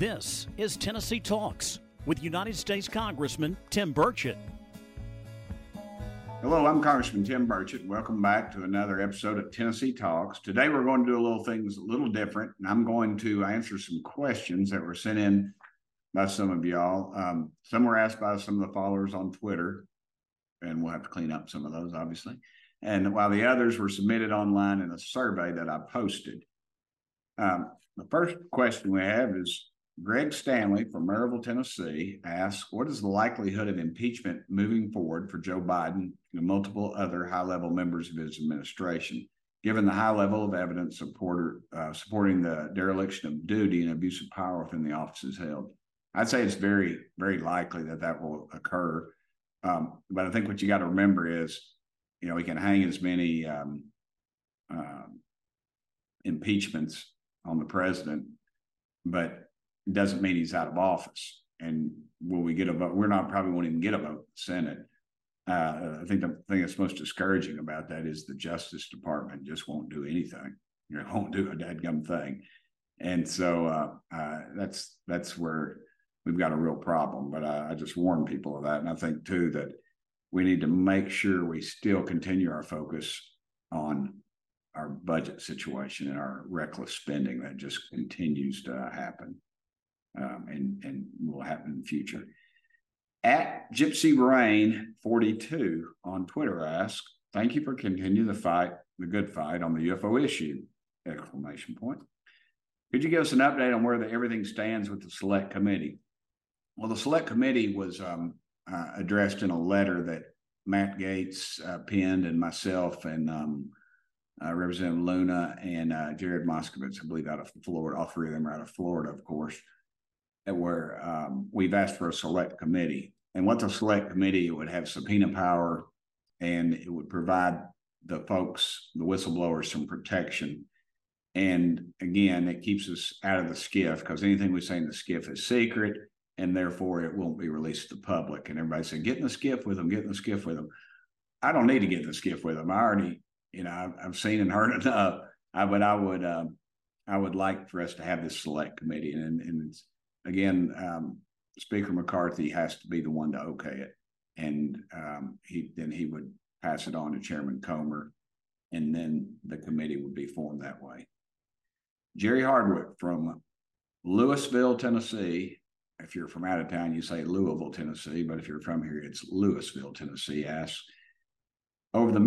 This is Tennessee Talks with United States Congressman Tim Burchett. Hello, I'm Congressman Tim Burchett. Welcome back to another episode of Tennessee Talks. Today we're going to do a little different, and I'm going to answer some questions that were sent in by some of y'all. Some were asked by some of the followers on Twitter, and we'll have to clean up some of those, obviously. And while the others were submitted online in a survey that I posted. The first question we have is, Greg Stanley from Maryville, Tennessee, asks, what is the likelihood of impeachment moving forward for Joe Biden and multiple other high-level members of his administration, given the high level of evidence supporting the dereliction of duty and abuse of power within the offices held? I'd say it's very, very likely that that will occur. But I think what you got to remember is, you know, we can hang as many impeachments on the president, but it doesn't mean he's out of office. And will we get a vote? We're not probably won't even get a vote in the Senate. I think the thing that's most discouraging about that is the Justice Department just won't do anything. You know, won't do a dadgum thing. And so that's where we've got a real problem. But I just warn people of that. And I think, too, that we need to make sure we still continue our focus on our budget situation and our reckless spending that just continues to happen. And will happen in the future. At Gypsy Rain 42 on Twitter asks, thank you for continuing the fight, the good fight on the UFO issue, exclamation point. Could you give us an update on where everything stands with the select committee? Well, the select committee was addressed in a letter that Matt Gaetz penned, and myself and Representative Luna and Jared Moskowitz, I believe, out of Florida, all three of them are out of Florida, of course, where we've asked for a select committee. And what the select committee would have subpoena power, and it would provide the folks, the whistleblowers, some protection. And again, it keeps us out of the SCIF, because anything we say in the SCIF is secret, and therefore it won't be released to the public. And everybody said, get in the SCIF with them, get in the SCIF with them. I don't need to get in the SCIF with them. I already, you know, I've seen and heard enough. I would like for us to have this select committee, and it's, again, Speaker McCarthy has to be the one to okay it, and he would pass it on to Chairman Comer, and then the committee would be formed that way. Jerry Hardwick from Louisville, Tennessee. If you're from out of town, you say Louisville, Tennessee, but if you're from here, it's Louisville, Tennessee. Asks, over the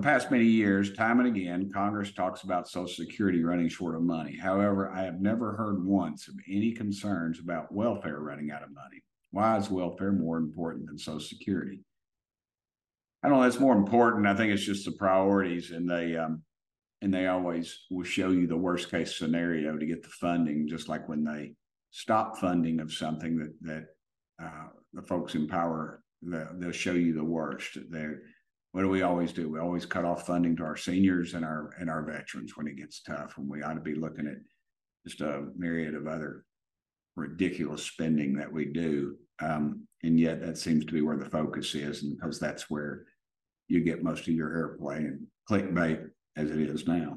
past many years, time and again, Congress talks about Social Security running short of money. However, I have never heard once of any concerns about welfare running out of money. Why is welfare more important than Social Security? I don't know, that's more important. I think it's just the priorities, and they always will show you the worst case scenario to get the funding, just like when they stop funding of something that the folks in power, they'll show you the worst. What do we always do? We always cut off funding to our seniors and our veterans when it gets tough, and we ought to be looking at just a myriad of other ridiculous spending that we do. And yet that seems to be where the focus is, and because that's where you get most of your airplay and clickbait as it is now.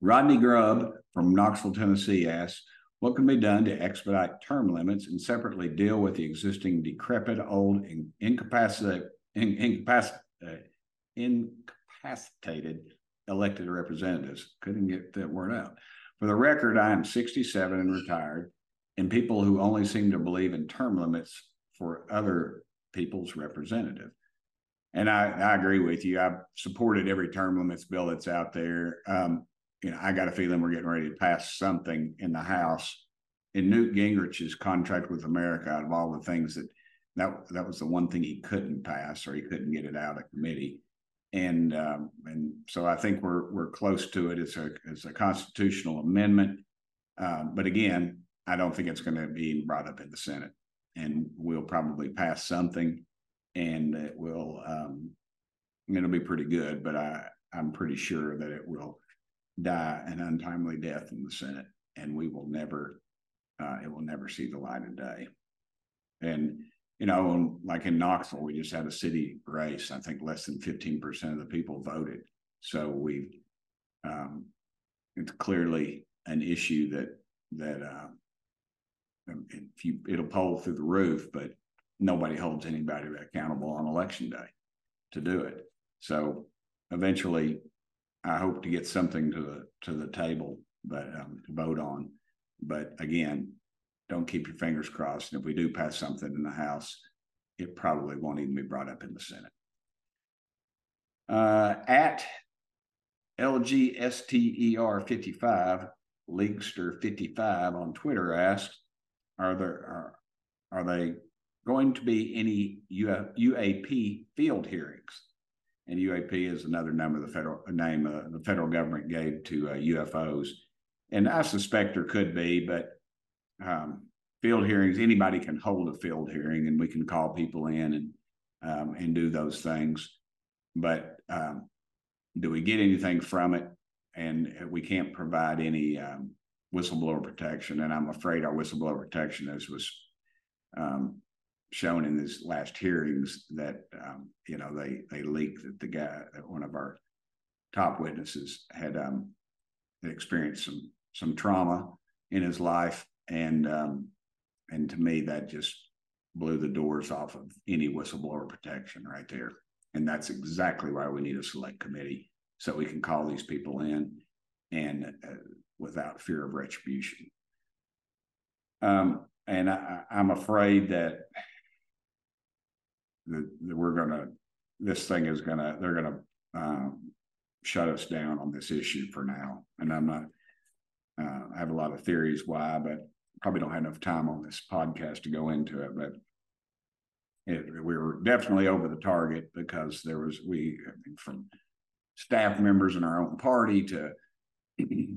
Rodney Grubb from Knoxville, Tennessee asks, what can be done to expedite term limits and separately deal with the existing decrepit, old, incapacitated elected representatives? Couldn't get that word out. For the record, I am 67 and retired, and people who only seem to believe in term limits for other people's representative. And I agree with you. I've supported every term limits bill that's out there. You know, I got a feeling we're getting ready to pass something in the House. In Newt Gingrich's contract with America, out of all the things that was the one thing he couldn't pass, or he couldn't get it out of committee, and so I think we're close to it. It's a constitutional amendment, but again, I don't think it's going to be brought up in the Senate, and we'll probably pass something, and it will it'll be pretty good, but I'm pretty sure that it will die an untimely death in the Senate, and we will never it will never see the light of day. And you know, like in Knoxville, we just had a city race. I think less than 15% of the people voted. So it's clearly an issue that if you, it'll poll through the roof, but nobody holds anybody accountable on election day to do it. So eventually, I hope to get something to the table, but to vote on. But again, don't keep your fingers crossed. And if we do pass something in the House, it probably won't even be brought up in the Senate. At LGSTER55, LGSTER55 on Twitter asks, are they going to be any UAP field hearings? And UAP is another number the federal government gave to UFOs. And I suspect there could be, but field hearings, anybody can hold a field hearing, and we can call people in and do those things. But do we get anything from it? And we can't provide any whistleblower protection. And I'm afraid our whistleblower protection, as was shown in these last hearings, that you know, they leaked that the guy, that one of our top witnesses had experienced some trauma in his life, and to me that just blew the doors off of any whistleblower protection right there. And that's exactly why we need a select committee, so we can call these people in and without fear of retribution. And I'm afraid that they're going to shut us down on this issue for now. And I'm not, I have a lot of theories why, but probably don't have enough time on this podcast to go into it. But we were definitely over the target, because there was, from staff members in our own party to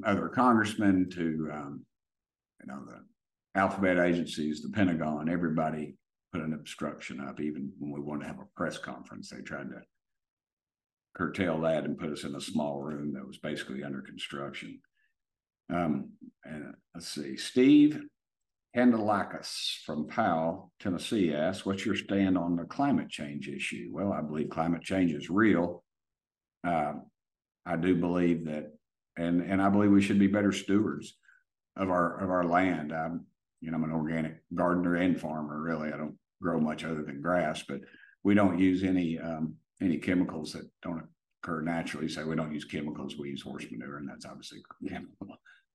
other congressmen to, you know, the alphabet agencies, the Pentagon, everybody put an obstruction up. Even when we wanted to have a press conference, they tried to curtail that and put us in a small room that was basically under construction. And let's see, Steve Handelakis from Powell, Tennessee asks, what's your stand on the climate change issue? Well, I believe climate change is real. I do believe that, and I believe we should be better stewards of our land. I'm an organic gardener and farmer, really. I don't grow much other than grass, but we don't use any chemicals that don't occur naturally. So we don't use chemicals, we use horse manure, and that's obviously chemical.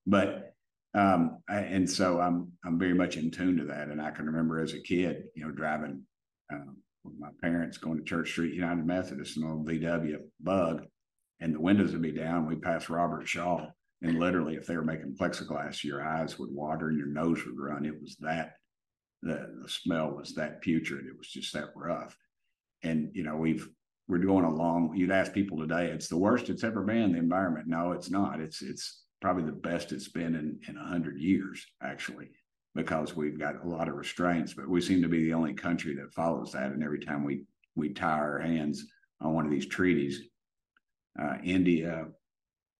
But and so I'm very much in tune to that. And I can remember as a kid, driving with my parents going to Church Street United Methodist, an old VW Bug, and the windows would be down. We passed Robert Shaw, and literally, if they were making plexiglass, your eyes would water and your nose would run. It was that the smell was that putrid. It was just that rough. And we're going along. You'd ask people today, it's the worst it's ever been, the environment. No, it's not. It's probably the best it's been in 100 years, actually, because we've got a lot of restraints, but we seem to be the only country that follows that. And every time we tie our hands on one of these treaties, India,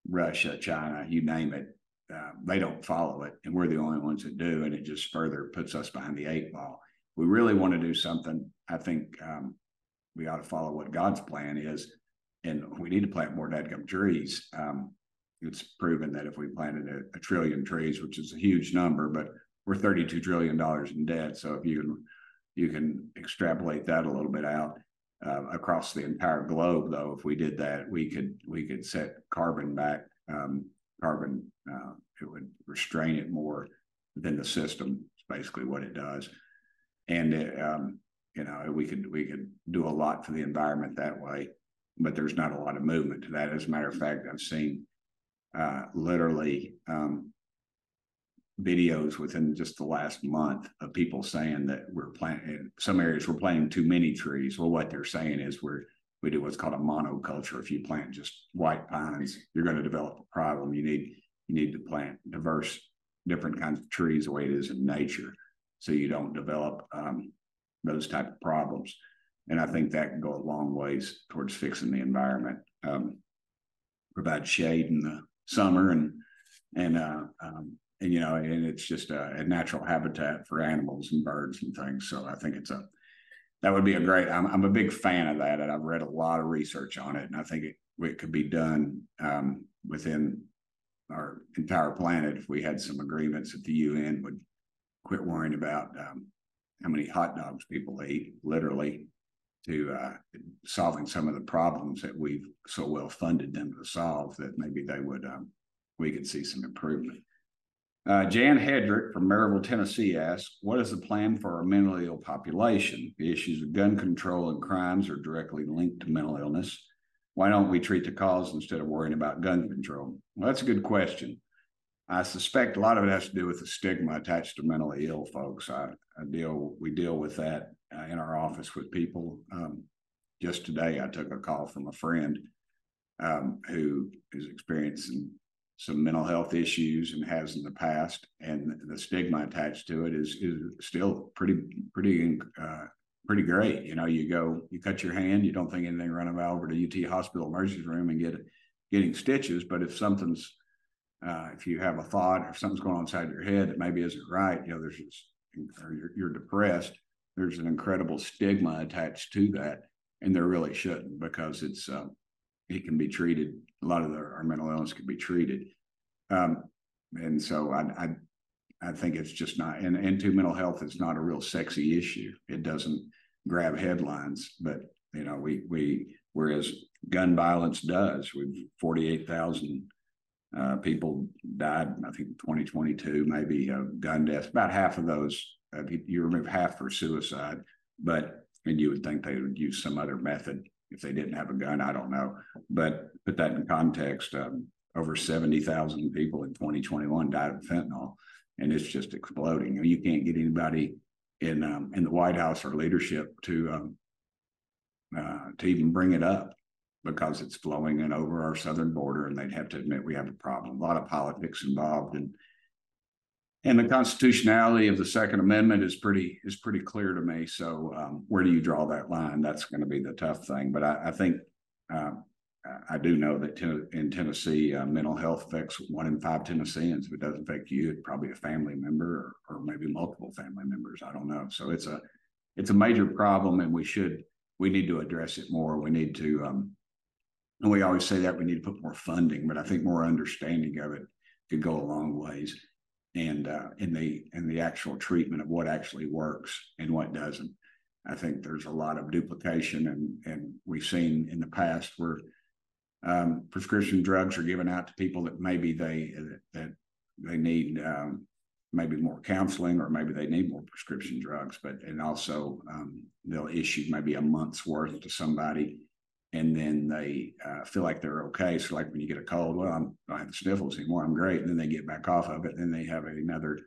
Russia, China, you name it, they don't follow it. And we're the only ones that do. And it just further puts us behind the 8 ball. We really want to do something. I think we ought to follow what God's plan is. And we need to plant more dadgum trees. It's proven that if we planted a trillion trees, which is a huge number, but we're $32 trillion in debt. So if you can extrapolate that a little bit out across the entire globe, though, if we did that, we could set carbon back. It would restrain it more than the system. It's basically what it does, and we could do a lot for the environment that way. But there's not a lot of movement to that. As a matter of fact, I've seen literally videos within just the last month of people saying that we're planting, in some areas we're planting too many trees. Well, what they're saying is we do what's called a monoculture. If you plant just white pines, you're going to develop a problem. You need to plant diverse, different kinds of trees the way it is in nature, so you don't develop those type of problems. And I think that can go a long ways towards fixing the environment. Provide shade in the summer and it's just a natural habitat for animals and birds and things. So I think that would be a great, I'm a big fan of that. And I've read a lot of research on it, and I think it could be done within our entire planet if we had some agreements that the UN would quit worrying about how many hot dogs people eat, literally, to solving some of the problems that we've so well funded them to solve, that maybe they would, we could see some improvement. Jan Hedrick from Maryville, Tennessee asks, what is the plan for our mentally ill population? The issues of gun control and crimes are directly linked to mental illness. Why don't we treat the cause instead of worrying about gun control? Well, that's a good question. I suspect a lot of it has to do with the stigma attached to mentally ill folks. We deal with that in our office with people. Just today, I took a call from a friend who is experiencing some mental health issues and has in the past, and the stigma attached to it is still pretty great. You know, you go, you cut your hand, you don't think anything, run about over to UT Hospital emergency room and getting stitches. But if something's, if you have a thought or something's going on inside your head that maybe isn't right, you know, there's just, or you're depressed, there's an incredible stigma attached to that, and there really shouldn't, because it's, it can be treated. A lot of our mental illness can be treated. And so I think it's just not, and to mental health is not a real sexy issue. It doesn't grab headlines, but you know, we whereas gun violence does. We've 48,000 people died, I think 2022, maybe, of gun deaths. About half of those, you remove half for suicide, but, and you would think they would use some other method if they didn't have a gun, I don't know. But put that in context, over 70,000 people in 2021 died of fentanyl, and it's just exploding. You can't get anybody in the White House or leadership to even bring it up, because it's flowing in over our southern border, and they'd have to admit we have a problem. A lot of politics involved, and the constitutionality of the Second Amendment is pretty clear to me. So where do you draw that line? That's going to be the tough thing. But I think I do know that in Tennessee, mental health affects 1 in 5 Tennesseans. If it doesn't affect you, it's probably a family member, or maybe multiple family members. I don't know. So it's a major problem, and we need to address it more. We need to, and we always say that we need to put more funding, but I think more understanding of it could go a long ways. And in the actual treatment of what actually works and what doesn't. I think there's a lot of duplication, and we've seen in the past where prescription drugs are given out to people that maybe they need maybe more counseling, or maybe they need more prescription drugs, but, and also they'll issue maybe a month's worth to somebody, and then they feel like they're okay. So like when you get a cold, well, I don't have the sniffles anymore, I'm great. And then they get back off of it, and then they have another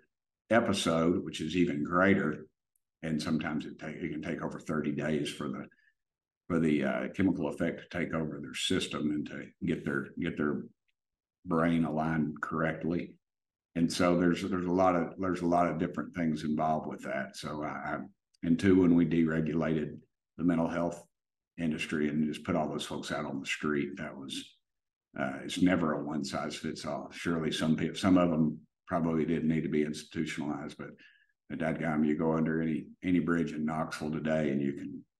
episode, which is even greater. And sometimes it can take over 30 days for the chemical effect to take over their system and to get their brain aligned correctly. And so there's a lot of different things involved with that. So and when we deregulated the mental health industry and just put all those folks out on the street, that was it's never a one size fits all. Surely some of them probably didn't need to be institutionalized, but at that time, you go under any bridge in Knoxville today, and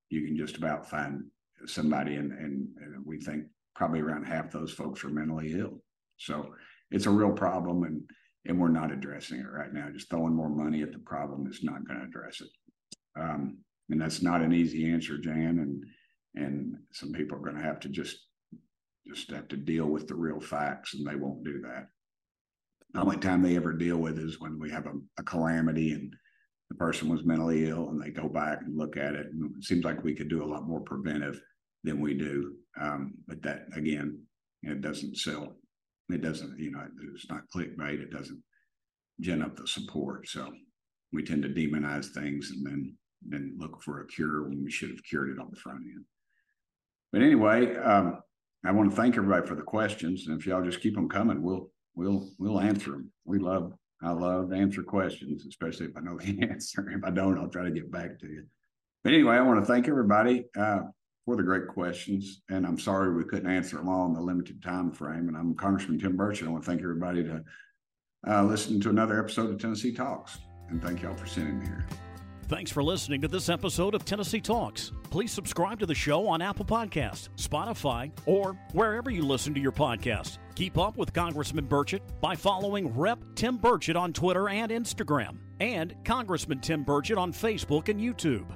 you can just about find somebody, and we think probably around half those folks are mentally ill. So it's a real problem, and we're not addressing it right now. Just throwing more money at the problem is not going to address it, and that's not an easy answer, Jan. And some people are going to have to just have to deal with the real facts, and they won't do that. The only time they ever deal with is when we have a calamity and the person was mentally ill, and they go back and look at it. And it seems like we could do a lot more preventive than we do. But that, again, it doesn't sell. It doesn't, you know, it's not clickbait. It doesn't gin up the support. So we tend to demonize things and then look for a cure when we should have cured it on the front end. But anyway, I want to thank everybody for the questions, and if y'all just keep them coming, we'll answer them. I love to answer questions, especially if I know the answer. If I don't, I'll try to get back to you. But anyway, I want to thank everybody for the great questions, and I'm sorry we couldn't answer them all in the limited time frame. And I'm Congressman Tim Burchett. I want to thank everybody to listen to another episode of Tennessee Talks, and thank y'all for sending me here. Thanks for listening to this episode of Tennessee Talks. Please subscribe to the show on Apple Podcasts, Spotify, or wherever you listen to your podcast. Keep up with Congressman Burchett by following Rep. Tim Burchett on Twitter and Instagram, and Congressman Tim Burchett on Facebook and YouTube.